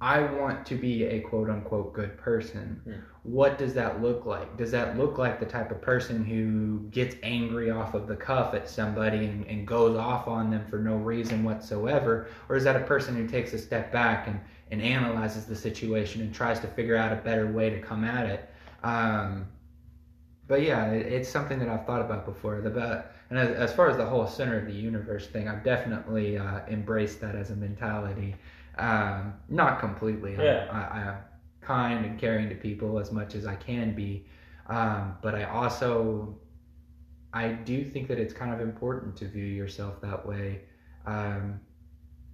I want to be a quote-unquote good person. Yeah. What does that look like? Does that look like the type of person who gets angry off of the cuff at somebody and, and goes off on them for no reason whatsoever? Or is that a person who takes a step back and, and analyzes the situation and tries to figure out a better way to come at it? Um, but yeah, it, it's something that I've thought about before. The, and as, as far as the whole center of the universe thing, I've definitely uh, embraced that as a mentality. Um, not completely. Yeah. I, I, I'm kind and caring to people as much as I can be, um, but I also, I do think that it's kind of important to view yourself that way, um,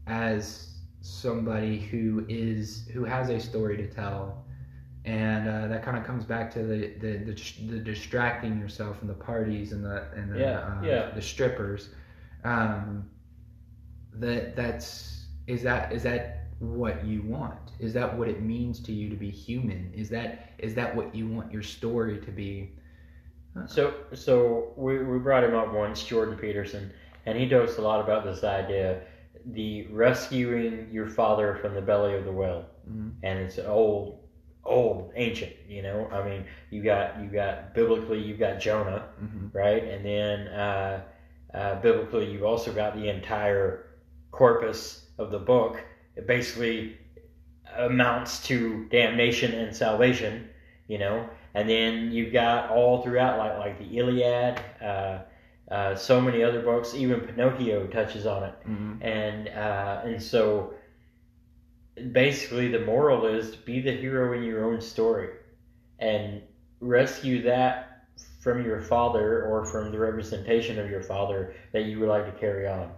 as somebody who is who has a story to tell, and uh, that kind of comes back to the the, the the distracting yourself and the parties and the and the yeah. Um, yeah. the strippers. Um, that that's. Is that is that what you want? Is that what it means to you to be human? Is that is that what you want your story to be? Uh-huh. So so we, we brought him up once, Jordan Peterson, and he talks a lot about this idea, the rescuing your father from the belly of the whale. Mm-hmm. And it's old, old, ancient, you know? I mean, you got, you got biblically, you've got Jonah, mm-hmm. right? And then uh, uh, biblically, you've also got the entire corpus of the book. It basically amounts to damnation and salvation, you know. And then you've got all throughout, like like the Iliad, uh, uh, so many other books. Even Pinocchio touches on it, mm-hmm. and uh, and so basically the moral is to be the hero in your own story, and rescue that from your father or from the representation of your father that you would like to carry on.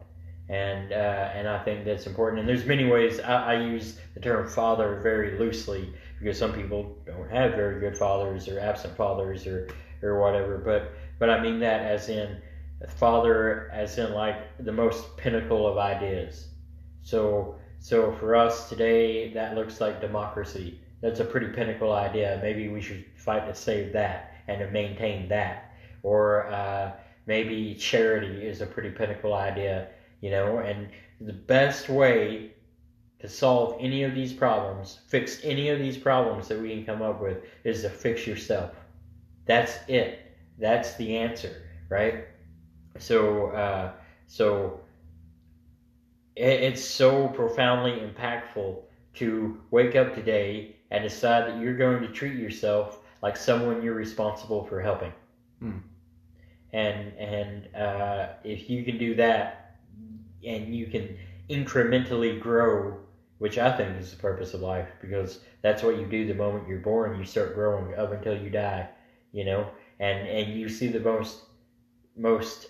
And uh, and I think that's important. And there's many ways. I, I use the term father very loosely, because some people don't have very good fathers or absent fathers or, or whatever. But but I mean that as in father, as in like the most pinnacle of ideas. So so for us today, that looks like democracy. That's a pretty pinnacle idea. Maybe we should fight to save that and to maintain that. Or uh, maybe charity is a pretty pinnacle idea. You know, and the best way to solve any of these problems, fix any of these problems that we can come up with, is to fix yourself. That's it. That's the answer, right? So, uh, so it, it's so profoundly impactful to wake up today and decide that you're going to treat yourself like someone you're responsible for helping. Hmm. And and uh, if you can do that, and you can incrementally grow, which I think is the purpose of life, because that's what you do the moment you're born. You start growing up until you die, you know? And and you see the most, most,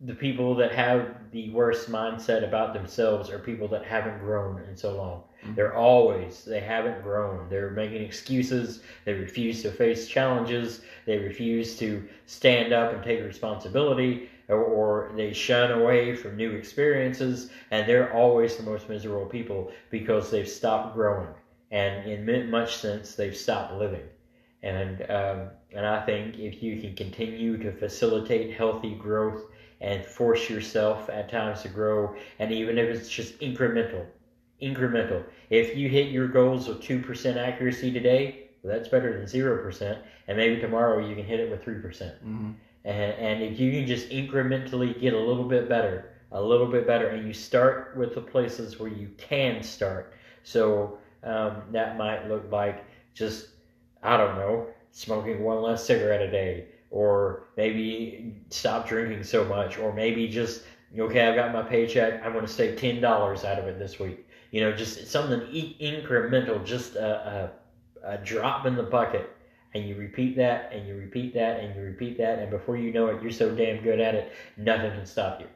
the people that have the worst mindset about themselves are people that haven't grown in so long. Mm-hmm. They're always, they haven't grown. They're making excuses. They refuse to face challenges. They refuse to stand up and take responsibility. Or they shun away from new experiences, and they're always the most miserable people because they've stopped growing, and in much sense they've stopped living. And um, and I think if you can continue to facilitate healthy growth and force yourself at times to grow, and even if it's just incremental, incremental. If you hit your goals with two percent accuracy today, well, that's better than zero percent. And maybe tomorrow you can hit it with three percent. Mm-hmm. And, and if you can just incrementally get a little bit better, a little bit better, and you start with the places where you can start. So um, that might look like just, I don't know, smoking one less cigarette a day, or maybe stop drinking so much, or maybe just, okay, I've got my paycheck, I'm going to save ten dollars out of it this week. You know, just something e- incremental, just a, a, a drop in the bucket. And you repeat that, and you repeat that, and you repeat that, and before you know it, you're so damn good at it, nothing can stop you.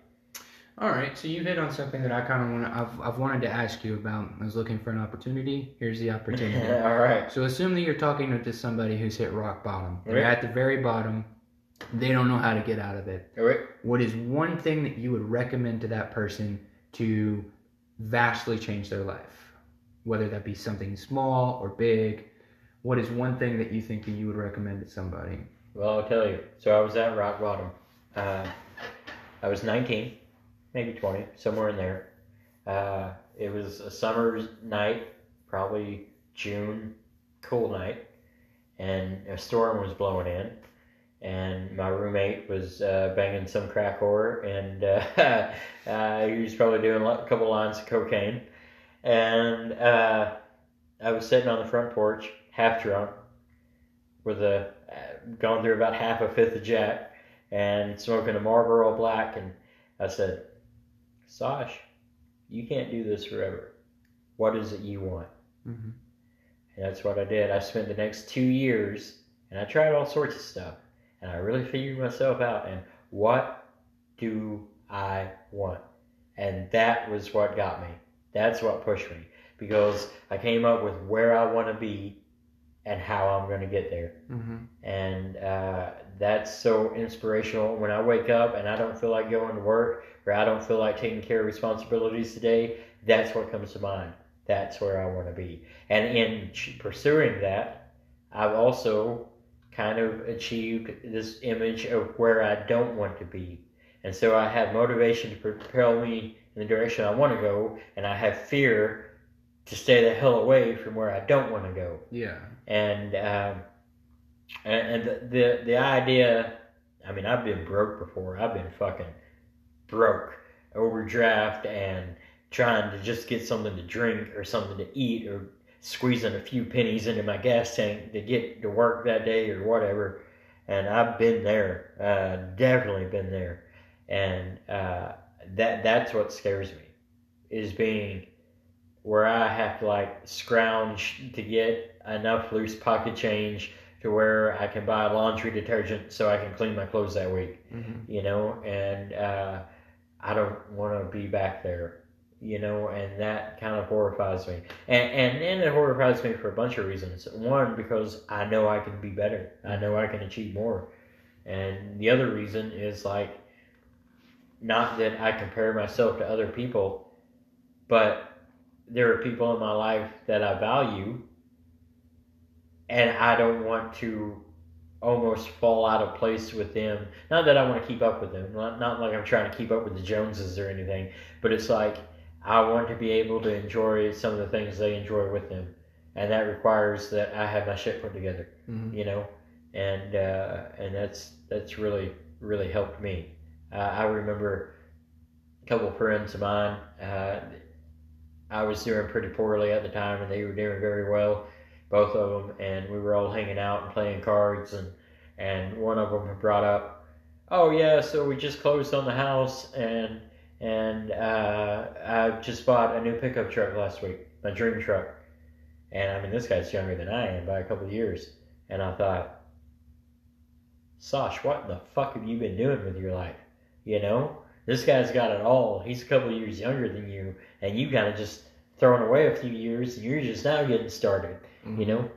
All right, so you hit on something that I kind of want to, I've, I've wanted to ask you about. I was looking for an opportunity. Here's the opportunity. All right. So assume that you're talking to somebody who's hit rock bottom. They're right at the very bottom. They don't know how to get out of it. All right. What is one thing that you would recommend to that person to vastly change their life? Whether that be something small or big, what is one thing that you think that you would recommend to somebody? Well, I'll tell you. So I was at rock bottom. Uh, I was nineteen. Maybe twenty, somewhere in there. Uh, it was a summer's night, probably June, cool night, and a storm was blowing in, and my roommate was uh, banging some crack whore, and uh, uh, he was probably doing a couple lines of cocaine, and uh, I was sitting on the front porch, half drunk, with a gone through about half a fifth of Jack, and smoking a Marlboro Black, and I said, Sosh, you can't do this forever. What is it you want? Mm-hmm. And that's what I did. I spent the next two years, and I tried all sorts of stuff, and I really figured myself out, and what do I want? And that was what got me. That's what pushed me, because I came up with where I want to be and how I'm going to get there. Mm-hmm. And uh, that's so inspirational. When I wake up and I don't feel like going to work, or I don't feel like taking care of responsibilities today, that's what comes to mind. That's where I want to be. And in pursuing that, I've also kind of achieved this image of where I don't want to be. And so I have motivation to propel me in the direction I want to go, and I have fear to stay the hell away from where I don't want to go. Yeah. And um, and, and the, the the idea, I mean, I've been broke before. I've been fucking broke, overdraft, and trying to just get something to drink or something to eat, or squeezing a few pennies into my gas tank to get to work that day or whatever. And I've been there, uh, definitely been there. And uh, that that's what scares me, is being where I have to like scrounge to get enough loose pocket change to where I can buy laundry detergent so I can clean my clothes that week. Mm-hmm. You know, and uh, I don't want to be back there, you know, and that kind of horrifies me. And, and and it horrifies me for a bunch of reasons. One, because I know I can be better. I know I can achieve more. And the other reason is like, not that I compare myself to other people, but there are people in my life that I value, and I don't want to almost fall out of place with them. Not that I want to keep up with them. Not, not like I'm trying to keep up with the Joneses or anything, but it's like I want to be able to enjoy some of the things they enjoy with them, and that requires that I have my shit put together, mm-hmm. you know? And uh, and that's that's really, really helped me. Uh, I remember a couple of friends of mine, uh, I was doing pretty poorly at the time, and they were doing very well, both of them, and we were all hanging out and playing cards, and, and one of them brought up, oh yeah, so we just closed on the house, and and uh, I just bought a new pickup truck last week, my dream truck. And I mean, this guy's younger than I am by a couple of years, and I thought, Sosh, what the fuck have you been doing with your life, you know? This guy's got it all. He's a couple of years younger than you, and you kind of just thrown away a few years, and you're just now getting started, mm-hmm. you know.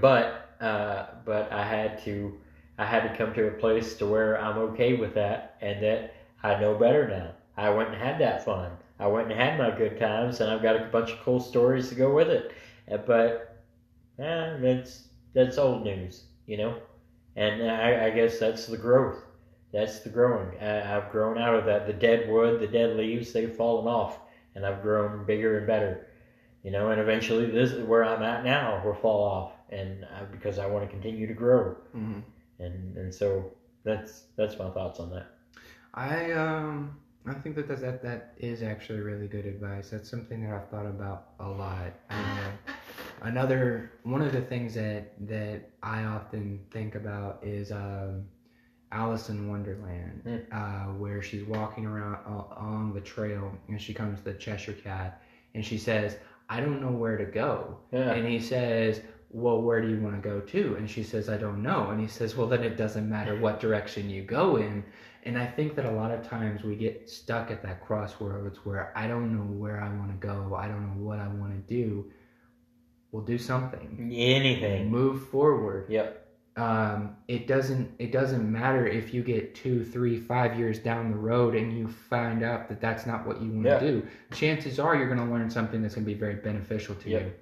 But uh, but I had to I had to come to a place to where I'm okay with that, and that I know better now. I went and had that fun. I went and had my good times, and I've got a bunch of cool stories to go with it. But eh, that's that's old news, you know. And I, I guess that's the growth. That's the growing. I, I've grown out of that. The dead wood, the dead leaves, they've fallen off. and I've grown bigger and better, you know, and eventually this is where I'm at now will fall off, and I, because I want to continue to grow. Mm-hmm. And and so that's that's my thoughts on that. I um I think that that that is actually really good advice. That's something that I've thought about a lot. I mean, another one of the things that that I often think about is um, Alice in Wonderland, mm. uh, where she's walking around along the trail and she comes to the Cheshire Cat and she says, "I don't know where to go," yeah. and he says, "Well, where do you want to go to?" And she says, "I don't know." And he says, "Well, then it doesn't matter what direction you go in." And I think that a lot of times we get stuck at that crossroads where I don't know where I want to go. I don't know what I want to do. We'll do something. Anything. Move forward. Yep. Um, it doesn't, it doesn't matter if you get two, three, five years down the road and you find out that that's not what you want yep. to do. Chances are you're going to learn something that's going to be very beneficial to yep. you.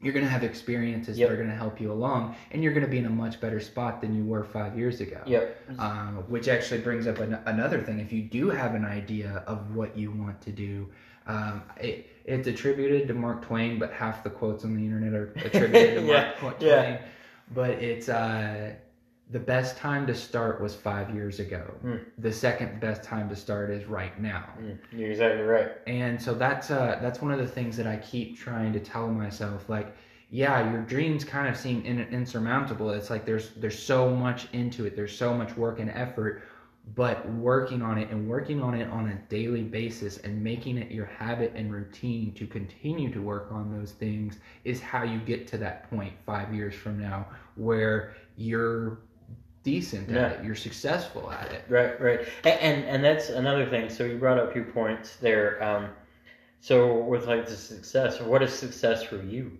You're going to have experiences yep. that are going to help you along, and you're going to be in a much better spot than you were five years ago. Yep. Um, which actually brings up an- another thing. If you do have an idea of what you want to do, um, it, it's attributed to Mark Twain, but half the quotes on the internet are attributed to yeah. Mark Twain. Yeah. But it's uh, the best time to start was five years ago. Mm. The second best time to start is right now. Mm. You're exactly right. And so that's uh, that's one of the things that I keep trying to tell myself. Like, yeah, your dreams kind of seem in- insurmountable. It's like there's there's so much into it. There's so much work and effort. But working on it and working on it on a daily basis and making it your habit and routine to continue to work on those things is how you get to that point five years from now where you're decent yeah. at it, you're successful at it. Right, right. And, and and that's another thing. So you brought up two points there. Um, so with like the success, what is success for you?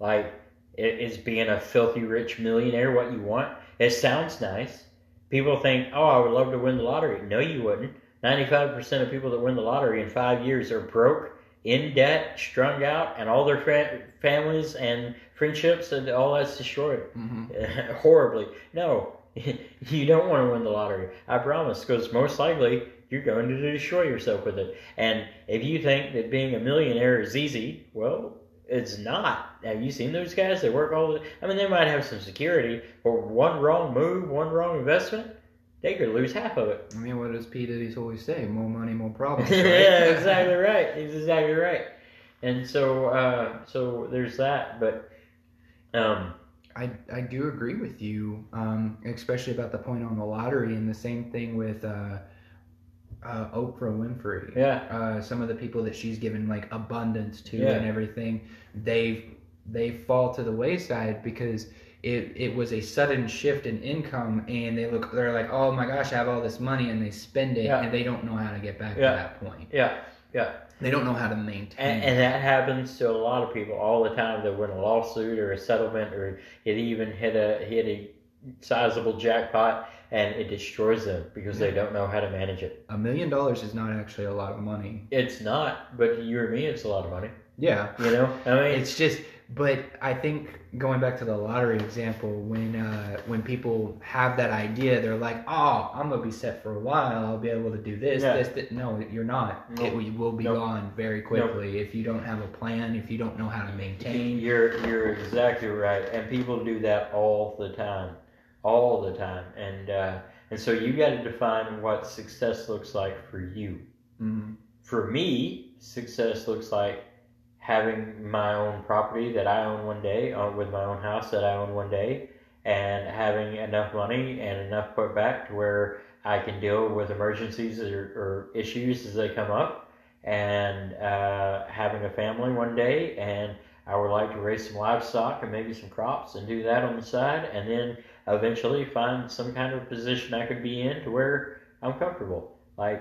Like, is being a filthy rich millionaire what you want? It sounds nice. People think, oh, I would love to win the lottery. No, you wouldn't. ninety-five percent of people that win the lottery in five years are broke, in debt, strung out, and all their fr- families and friendships and all that's destroyed mm-hmm. horribly. No, you don't want to win the lottery. I promise, because most likely you're going to destroy yourself with it. And if you think that being a millionaire is easy, well, it's not. Have you seen those guys? They work all the I mean, they might have some security, but one wrong move, one wrong investment, they could lose half of it. I mean, what does P. Diddy's always say? More money, more problems. Right? Yeah, exactly right. He's exactly right. And so, uh, so there's that. But um, I I do agree with you, um, especially about the point on the lottery, and the same thing with. Uh, Uh, Oprah Winfrey, yeah. Uh, some of the people that she's given like abundance to yeah. and everything, they've they fall to the wayside because it it was a sudden shift in income, and they look they're like, oh my gosh, I have all this money, and they spend it, yeah. and they don't know how to get back yeah. to that point. Yeah, yeah. They don't know how to maintain. And, and that happens to a lot of people all the time. They win a lawsuit or a settlement, or it even hit a hit a sizable jackpot. And it destroys them because they don't know how to manage it. A million dollars is not actually a lot of money. It's not, but to you or me, it's a lot of money. Yeah. You know? I mean, it's just, but I think going back to the lottery example, when uh, when people have that idea, they're like, oh, I'm going to be set for a while. I'll be able to do this, yeah. this, this. No, you're not. Nope. It will be nope. gone very quickly nope. if you don't have a plan, if you don't know how to maintain. You're You're exactly right. And people do that all the time. all the time, and uh, and so you got to define what success looks like for you. Mm-hmm. For me, success looks like having my own property that I own one day, uh, with my own house that I own one day, and having enough money and enough put back to where I can deal with emergencies or, or issues as they come up, and uh, having a family one day, and I would like to raise some livestock and maybe some crops and do that on the side, and then eventually find some kind of position I could be in to where I'm comfortable. Like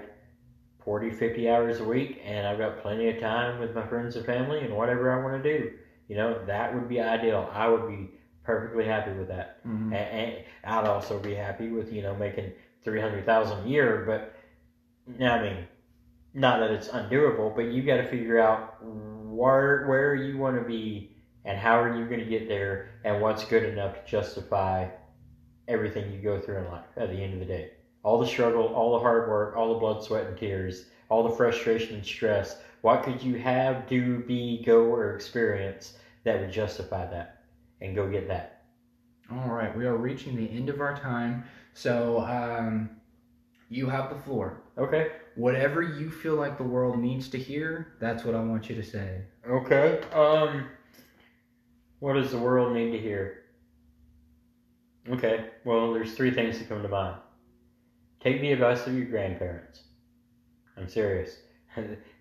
forty, fifty hours a week, and I've got plenty of time with my friends and family and whatever I want to do. You know, that would be ideal. I would be perfectly happy with that. Mm-hmm. And, and I'd also be happy with, you know, making three hundred thousand dollars a year, but I mean, not that it's undoable, but you got to figure out where, where you want to be and how are you going to get there and what's good enough to justify everything you go through in life at the end of the day. All the struggle, all the hard work, all the blood, sweat, and tears, all the frustration and stress. What could you have, do, be, go, or experience that would justify that? And go get that. All right, we are reaching the end of our time. So, um, you have the floor. Okay. Whatever you feel like the world needs to hear, that's what I want you to say. Okay. Um, what does the world need to hear? Okay. Well, there's three things that come to mind. Take the advice of your grandparents. I'm serious.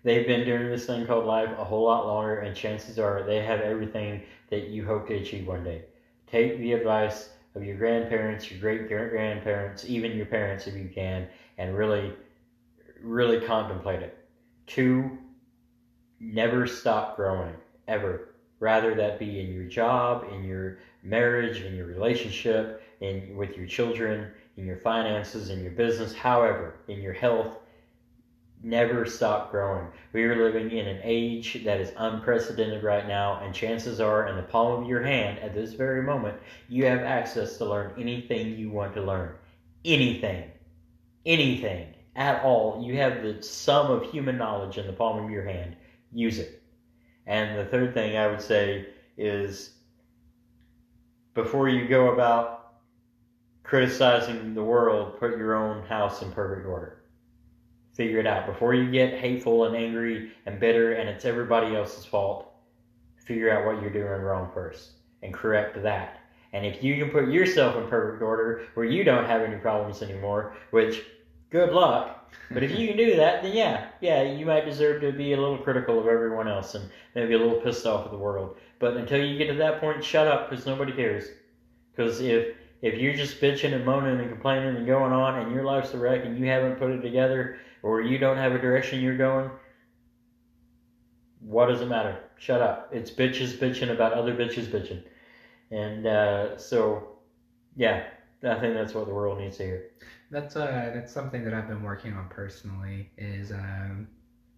They've been doing this thing called life a whole lot longer, and chances are they have everything that you hope to achieve one day. Take the advice of your grandparents, your great-grandparents, even your parents if you can, and really, really contemplate it. Two, never stop growing, ever. Rather that be in your job, in your marriage, in your relationship, in with your children, in your finances, in your business, however, in your health. Never stop growing. We are living in an age that is unprecedented right now, and chances are in the palm of your hand at this very moment, you have access to learn anything you want to learn. Anything. Anything. At all. You have the sum of human knowledge in the palm of your hand. Use it. And the third thing I would say is, before you go about criticizing the world, put your own house in perfect order. Figure it out. Before you get hateful and angry and bitter and it's everybody else's fault, figure out what you're doing wrong first and correct that. And if you can put yourself in perfect order where you don't have any problems anymore, which, good luck, but if you can do that, then yeah, yeah, you might deserve to be a little critical of everyone else and maybe a little pissed off at the world. But until you get to that point, shut up, because nobody cares. Because if if you're just bitching and moaning and complaining and going on and your life's a wreck and you haven't put it together, or you don't have a direction you're going, what does it matter? Shut up. It's bitches bitching about other bitches bitching. And uh, so, yeah, I think that's what the world needs to hear. That's uh, that's something that I've been working on personally, is um,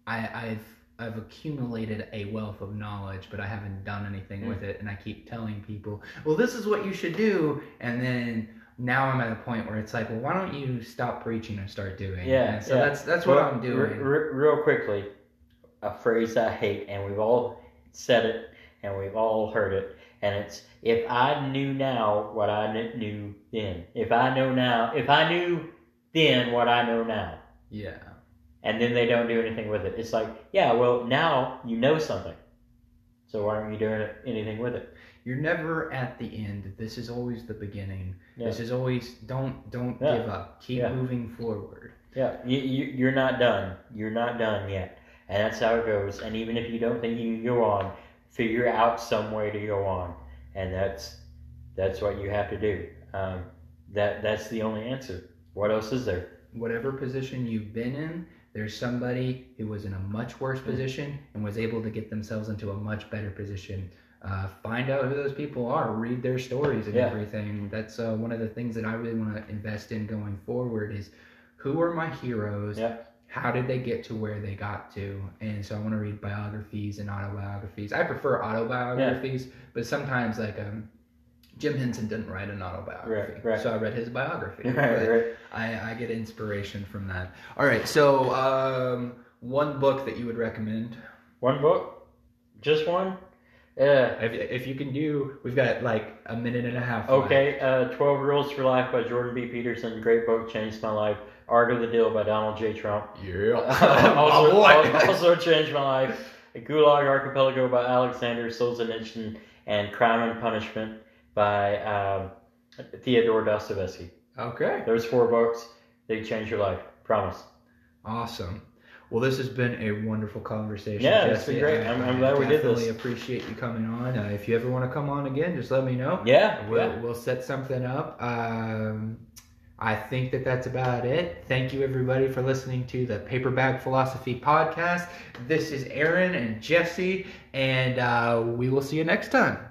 I, I've I've accumulated a wealth of knowledge, but I haven't done anything mm. with it, and I keep telling people, well, this is what you should do, and then now I'm at a point where it's like, well, why don't you stop preaching and start doing? Yeah, and so yeah. that's that's what well, I'm doing. R- real quickly, a phrase I hate, and we've all said it, and we've all heard it, and it's, if I knew now what I knew then. If I know now, if I knew then what I know now. Yeah. And then they don't do anything with it. It's like, yeah, well, now you know something. So why aren't you doing anything with it? You're never at the end. This is always the beginning. Yeah. This is always, don't don't yeah. give up. Keep yeah. moving forward. Yeah, you, you, you're not done. You're not done yet. And that's how it goes. And even if you don't think you can go on, figure out some way to go on. And that's that's what you have to do. Um, that that's the only answer. What else is there? Whatever position you've been in, there's somebody who was in a much worse position and was able to get themselves into a much better position. Uh, find out who those people are, read their stories and yeah. everything. That's uh, one of the things that I really want to invest in going forward is, who are my heroes? Yeah. How did they get to where they got to? And so I want to read biographies and autobiographies. I prefer autobiographies, yeah. but sometimes like um, Jim Henson didn't write an autobiography, right, right. so I read his biography. Right, right. I, I get inspiration from that. All right, so um, one book that you would recommend? One book? Just one? Yeah, if if you can do, we've got like a minute and a half left. Okay, uh, twelve Rules for Life by Jordan B. Peterson, great book, changed my life. Art of the Deal by Donald J. Trump. Yeah. Uh, also, oh, also changed my life. The Gulag Archipelago by Alexander Solzhenitsyn, and Crime and Punishment by um, Fyodor Dostoevsky. Okay. Those four books, they change your life. Promise. Awesome. Well, this has been a wonderful conversation. Yeah, Jesse. It's been great. I'm, I'm glad we did this. I really appreciate you coming on. Uh, if you ever want to come on again, just let me know. Yeah. We'll, yeah. we'll set something up. Um, I think that that's about it. Thank you, everybody, for listening to the Paper Bag Philosophy Podcast. This is Aaron and Jesse, and uh, we will see you next time.